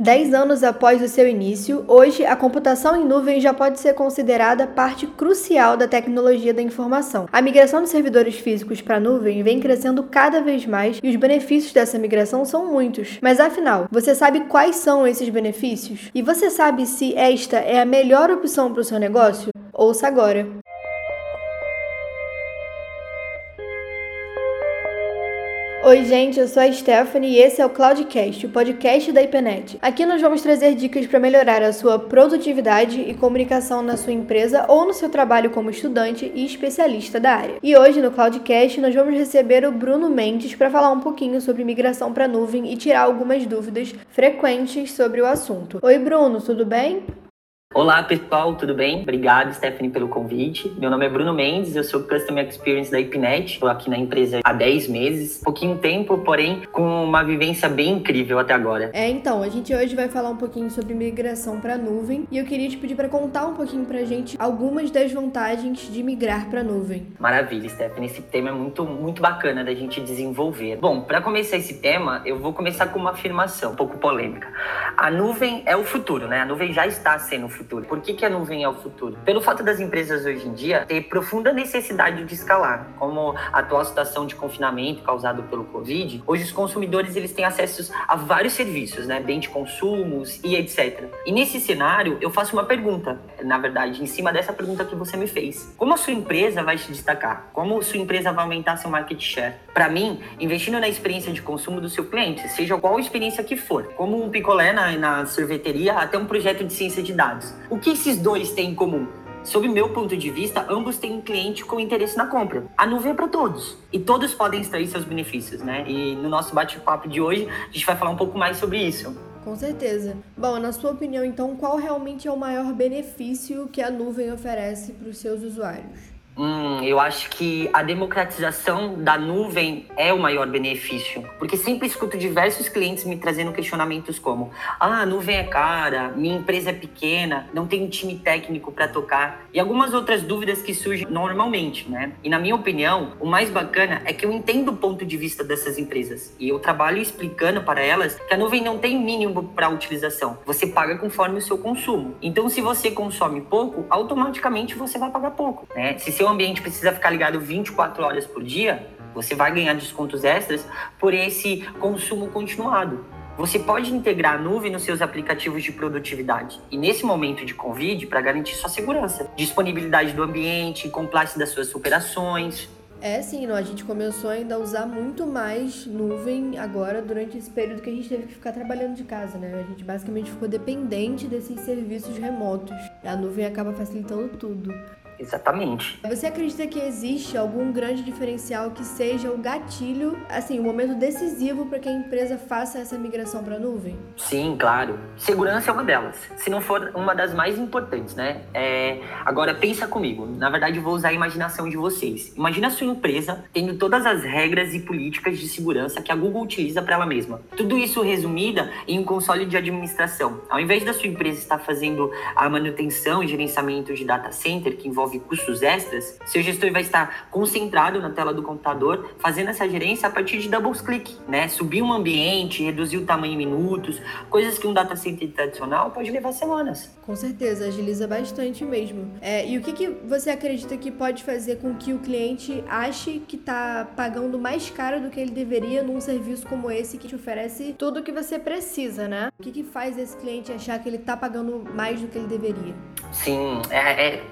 10 anos após o seu início, hoje a computação em nuvem já pode ser considerada parte crucial da tecnologia da informação. A migração de servidores físicos para a nuvem vem crescendo cada vez mais e os benefícios dessa migração são muitos. Mas afinal, você sabe quais são esses benefícios? E você sabe se esta é a melhor opção para o seu negócio? Ouça agora! Oi gente, eu sou a Stephanie e esse é o Cloudcast, o podcast da IPNET. Aqui nós vamos trazer dicas para melhorar a sua produtividade e comunicação na sua empresa ou no seu trabalho como estudante e especialista da área. E hoje no Cloudcast nós vamos receber o Bruno Mendes para falar um pouquinho sobre migração para a nuvem e tirar algumas dúvidas frequentes sobre o assunto. Oi Bruno, tudo bem? Olá pessoal, tudo bem? Obrigado, Stephanie, pelo convite. Meu nome é Bruno Mendes, eu sou Customer Experience da IPNET. Estou aqui na empresa há 10 meses, pouquinho tempo, porém com uma vivência bem incrível até agora. Então, a gente hoje vai falar um pouquinho sobre migração para a nuvem e eu queria te pedir para contar um pouquinho para a gente algumas das vantagens de migrar para a nuvem. Maravilha, Stephanie, esse tema é muito bacana da gente desenvolver. Bom, para começar esse tema, eu vou começar com uma afirmação um pouco polêmica. A nuvem é o futuro, né? A nuvem já está sendo futuro. Por que a nuvem é o futuro? Pelo fato das empresas hoje em dia ter profunda necessidade de escalar, como a atual situação de confinamento causado pelo Covid, hoje os consumidores eles têm acesso a vários serviços, né? Bem de consumos e etc. E nesse cenário, eu faço uma pergunta, na verdade, em cima dessa pergunta que você me fez. Como a sua empresa vai se destacar? Como a sua empresa vai aumentar seu market share? Para mim, investindo na experiência de consumo do seu cliente, seja qual experiência que for, como um picolé na sorveteria, até um projeto de ciência de dados. O que esses dois têm em comum? Sob meu ponto de vista, ambos têm um cliente com interesse na compra. A nuvem é para todos. E todos podem extrair seus benefícios, né? E no nosso bate-papo de hoje, a gente vai falar um pouco mais sobre isso. Com certeza. Bom, na sua opinião, então, qual realmente é o maior benefício que a nuvem oferece para os seus usuários? Eu acho que a democratização da nuvem é o maior benefício, porque sempre escuto diversos clientes me trazendo questionamentos como: a nuvem é cara, minha empresa é pequena, não tem um time técnico para tocar, e algumas outras dúvidas que surgem normalmente, né? E na minha opinião, o mais bacana é que eu entendo o ponto de vista dessas empresas, e eu trabalho explicando para elas que a nuvem não tem mínimo para utilização, você paga conforme o seu consumo. Então se você consome pouco, automaticamente você vai pagar pouco, né? Se seu o ambiente precisa ficar ligado 24 horas por dia, você vai ganhar descontos extras por esse consumo continuado. Você pode integrar a nuvem nos seus aplicativos de produtividade. E nesse momento de Covid, para garantir sua segurança, disponibilidade do ambiente, compliance das suas operações. A gente começou ainda a usar muito mais nuvem agora durante esse período que a gente teve que ficar trabalhando de casa, né? A gente basicamente ficou dependente desses serviços remotos. A nuvem acaba facilitando tudo. Exatamente. Você acredita que existe algum grande diferencial que seja o gatilho, o momento decisivo para que a empresa faça essa migração para a nuvem? Sim, claro. Segurança é uma delas, se não for uma das mais importantes, né? Agora, pensa comigo. Na verdade, eu vou usar a imaginação de vocês. Imagina a sua empresa tendo todas as regras e políticas de segurança que a Google utiliza para ela mesma. Tudo isso resumida em um console de administração. Ao invés da sua empresa estar fazendo a manutenção e gerenciamento de data center, que envolve custos extras, seu gestor vai estar concentrado na tela do computador fazendo essa gerência a partir de double click, né? Subir um ambiente, reduzir o tamanho em minutos, coisas que um data center tradicional pode levar semanas. Com certeza, agiliza bastante mesmo. E o que você acredita que pode fazer com que o cliente ache que está pagando mais caro do que ele deveria num serviço como esse que te oferece tudo o que você precisa, né? O que faz esse cliente achar que ele está pagando mais do que ele deveria? Sim,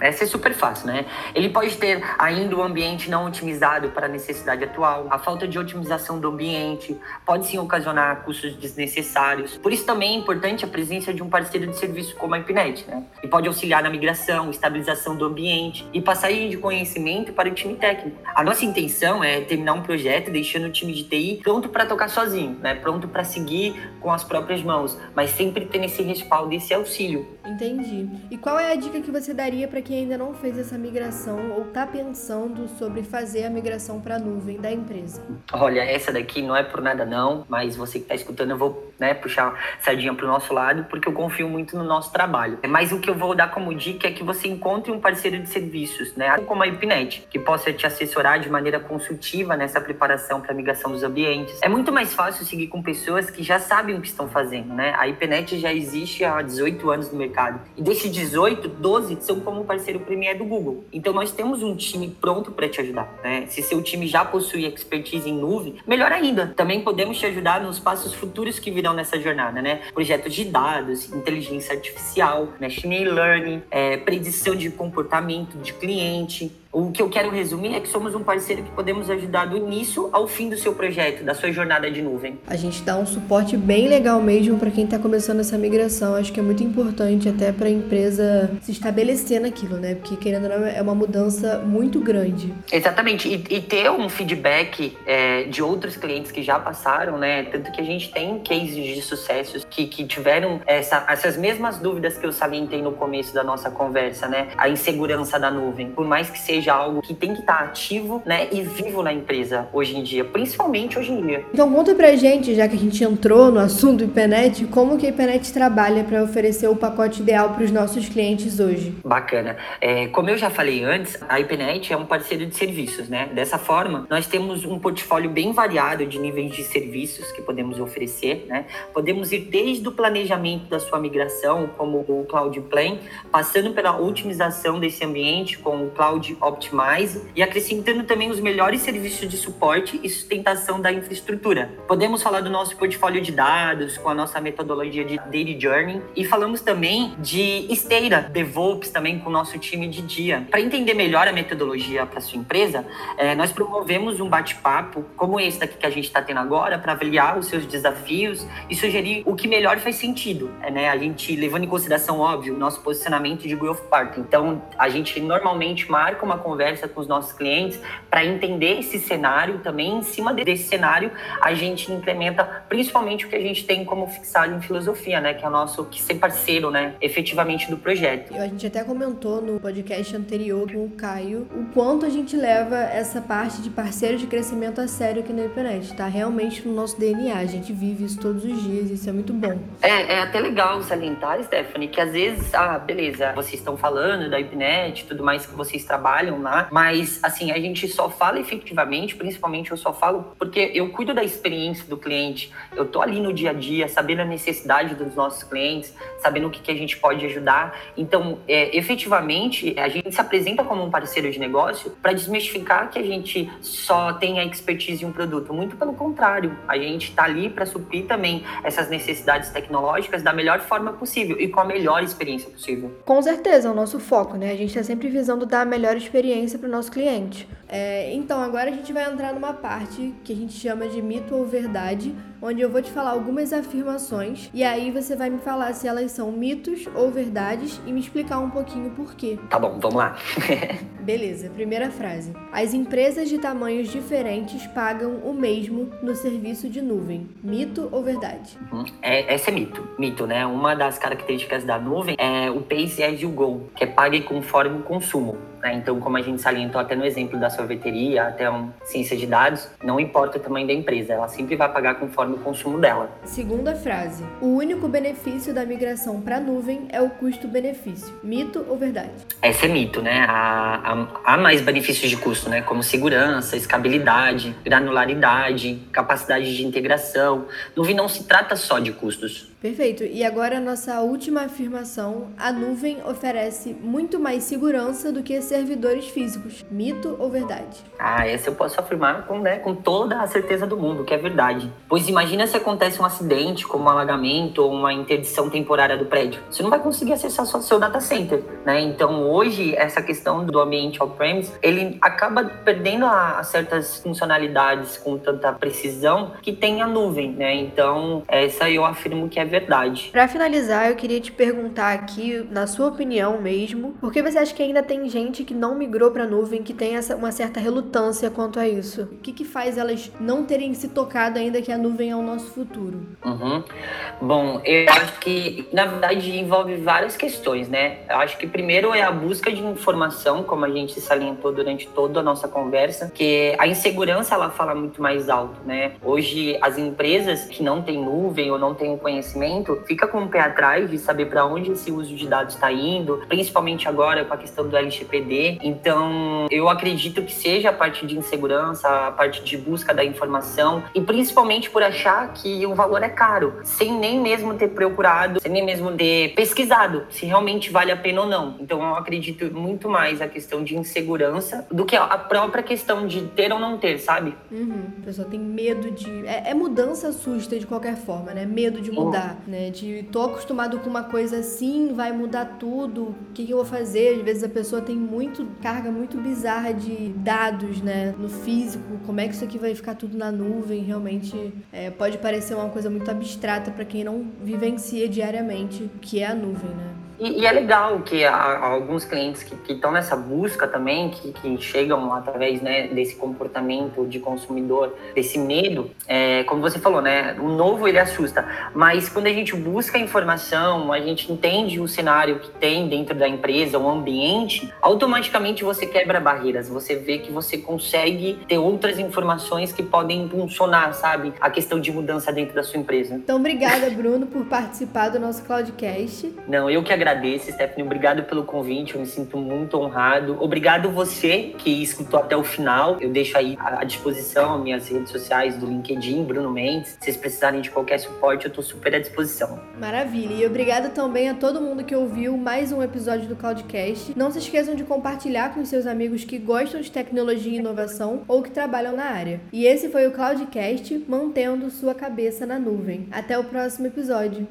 essa é super fácil, né? Ele pode ter ainda o ambiente não otimizado para a necessidade atual. A falta de otimização do ambiente pode sim ocasionar custos desnecessários. Por isso também é importante a presença de um parceiro de serviço como a IPNET, né? E pode auxiliar na migração, estabilização do ambiente e passagem de conhecimento para o time técnico. A nossa intenção é terminar um projeto deixando o time de TI pronto para tocar sozinho, né? Pronto para seguir com as próprias mãos, mas sempre tendo esse respaldo e esse auxílio. Entendi. E qual é a dica que você daria para quem ainda não fez essa migração ou está pensando sobre fazer a migração para a nuvem da empresa? Olha, essa daqui não é por nada não, mas você que está escutando, eu vou né, puxar sardinha para o nosso lado, porque eu confio muito no nosso trabalho. Mas o que eu vou dar como dica é que você encontre um parceiro de serviços, né, como a IPNET, que possa te assessorar de maneira consultiva nessa preparação para a migração dos ambientes. É muito mais fácil seguir com pessoas que já sabem o que estão fazendo, né? A IPNET já existe há 18 anos no mercado. E desses 18, 12 são como parceiro premier do Google. Então, nós temos um time pronto para te ajudar, né? Se seu time já possui expertise em nuvem, melhor ainda. Também podemos te ajudar nos passos futuros que virão nessa jornada, né? Projetos de dados, inteligência artificial, machine learning, predição de comportamento de cliente. O que eu quero resumir é que somos um parceiro que podemos ajudar do início ao fim do seu projeto, da sua jornada de nuvem. A gente dá um suporte bem legal mesmo para quem está começando essa migração. Acho que é muito importante até para a empresa se estabelecer naquilo, né? Porque, querendo ou não, é uma mudança muito grande. Exatamente. E ter um feedback de outros clientes que já passaram, né? Tanto que a gente tem cases de sucessos que tiveram essas mesmas dúvidas que eu salientei no começo da nossa conversa, né? A insegurança da nuvem. Por mais que seja algo que tem que estar ativo, né, e vivo na empresa hoje em dia, principalmente hoje em dia. Então conta pra gente, já que a gente entrou no assunto do IPNET, como que a IPNET trabalha para oferecer o pacote ideal para os nossos clientes hoje? Bacana. Como eu já falei antes, a IPNET é um parceiro de serviços, né? Dessa forma, nós temos um portfólio bem variado de níveis de serviços que podemos oferecer, né? Podemos ir desde o planejamento da sua migração, como o Cloud Plan, passando pela otimização desse ambiente com o Cloud Optimize e acrescentando também os melhores serviços de suporte e sustentação da infraestrutura. Podemos falar do nosso portfólio de dados, com a nossa metodologia de Daily Journey, e falamos também de esteira, DevOps também com o nosso time de dia. Para entender melhor a metodologia para sua empresa, nós promovemos um bate-papo como esse daqui que a gente está tendo agora para avaliar os seus desafios e sugerir o que melhor faz sentido, né? A gente levando em consideração, óbvio, o nosso posicionamento de growth partner. Então, a gente normalmente marca uma conversa com os nossos clientes para entender esse cenário também. Em cima desse cenário, a gente implementa principalmente o que a gente tem como fixado em filosofia, né? Que é o nosso que ser parceiro, né? Efetivamente do projeto. A gente até comentou no podcast anterior com o Caio o quanto a gente leva essa parte de parceiros de crescimento a sério aqui na IPNET. Tá realmente no nosso DNA. A gente vive isso todos os dias e isso é muito bom. É até legal salientar, Stephanie, que às vezes, beleza, vocês estão falando da IPNET, tudo mais que vocês trabalham lá, mas assim, a gente só fala efetivamente, principalmente eu só falo porque eu cuido da experiência do cliente, eu tô ali no dia a dia, sabendo a necessidade dos nossos clientes, sabendo o que a gente pode ajudar. Então, efetivamente, a gente se apresenta como um parceiro de negócio para desmistificar que a gente só tem a expertise em um produto. Muito pelo contrário, a gente tá ali para suprir também essas necessidades tecnológicas da melhor forma possível e com a melhor experiência possível. Com certeza, é o nosso foco, né? A gente tá sempre visando dar a melhor experiência para o nosso cliente. Então, agora a gente vai entrar numa parte que a gente chama de mito ou verdade, onde eu vou te falar algumas afirmações e aí você vai me falar se elas são mitos ou verdades e me explicar um pouquinho por quê. Tá bom, vamos lá. Beleza, primeira frase. As empresas de tamanhos diferentes pagam o mesmo no serviço de nuvem. Mito ou verdade? Essa é mito. Mito, né? Uma das características da nuvem é o pay as you go, que é pague conforme o consumo. Então, como a gente salientou até no exemplo da sorveteria, até ciência de dados, não importa o tamanho da empresa, ela sempre vai pagar conforme o consumo dela. Segunda frase. O único benefício da migração para a nuvem é o custo-benefício. Mito ou verdade? Essa é mito, né? Há mais benefícios de custo, né? Como segurança, escalabilidade, granularidade, capacidade de integração. Nuvem não se trata só de custos. Perfeito. E agora a nossa última afirmação. A nuvem oferece muito mais segurança do que servidores físicos. Mito ou verdade? Essa eu posso afirmar com toda a certeza do mundo, que é verdade. Pois imagina se acontece um acidente, como um alagamento ou uma interdição temporária do prédio. Você não vai conseguir acessar só seu data center, né? Então, hoje, essa questão do ambiente on-premise, ele acaba perdendo a certas funcionalidades com tanta precisão que tem a nuvem, né? Então, essa eu afirmo que é verdade. verdade. Para finalizar, eu queria te perguntar aqui, na sua opinião mesmo, por que você acha que ainda tem gente que não migrou para a nuvem, que tem uma certa relutância quanto a isso? O que faz elas não terem se tocado ainda que a nuvem é o nosso futuro? Bom, eu acho que, na verdade, envolve várias questões, né? Eu acho que primeiro é a busca de informação, como a gente salientou durante toda a nossa conversa, que a insegurança, ela fala muito mais alto, né? Hoje, as empresas que não têm nuvem ou não têm conhecimento, fica com o pé atrás de saber para onde esse uso de dados está indo, principalmente agora com a questão do LGPD. Então, eu acredito que seja a parte de insegurança, a parte de busca da informação e principalmente por achar que o valor é caro, sem nem mesmo ter procurado, sem nem mesmo ter pesquisado se realmente vale a pena ou não. Então, eu acredito muito mais a questão de insegurança do que a própria questão de ter ou não ter, sabe? A pessoa tem medo de... mudança assusta de qualquer forma, né? Medo de mudar, né? De tô acostumado com uma coisa assim, vai mudar tudo, o que eu vou fazer? Às vezes a pessoa tem carga muito bizarra de dados, né? No físico, como é que isso aqui vai ficar tudo na nuvem? Realmente pode parecer uma coisa muito abstrata para quem não vivencia diariamente o que é a nuvem, né? E é legal que alguns clientes que estão nessa busca também, que chegam através, né, desse comportamento de consumidor, desse medo, como você falou, né, o novo ele assusta, mas quando a gente busca informação, a gente entende o cenário que tem dentro da empresa, o ambiente, automaticamente você quebra barreiras, você vê que você consegue ter outras informações que podem impulsionar, sabe, a questão de mudança dentro da sua empresa. Então, obrigada, Bruno, por participar do nosso Cloudcast. Não, eu que agradeço, Stephanie. Obrigado pelo convite. Eu me sinto muito honrado. Obrigado você que escutou até o final. Eu deixo aí à disposição minhas redes sociais do LinkedIn, Bruno Mendes. Se vocês precisarem de qualquer suporte, eu tô super à disposição. Maravilha. E obrigado também a todo mundo que ouviu mais um episódio do Cloudcast. Não se esqueçam de compartilhar com seus amigos que gostam de tecnologia e inovação ou que trabalham na área. E esse foi o Cloudcast, mantendo sua cabeça na nuvem. Até o próximo episódio.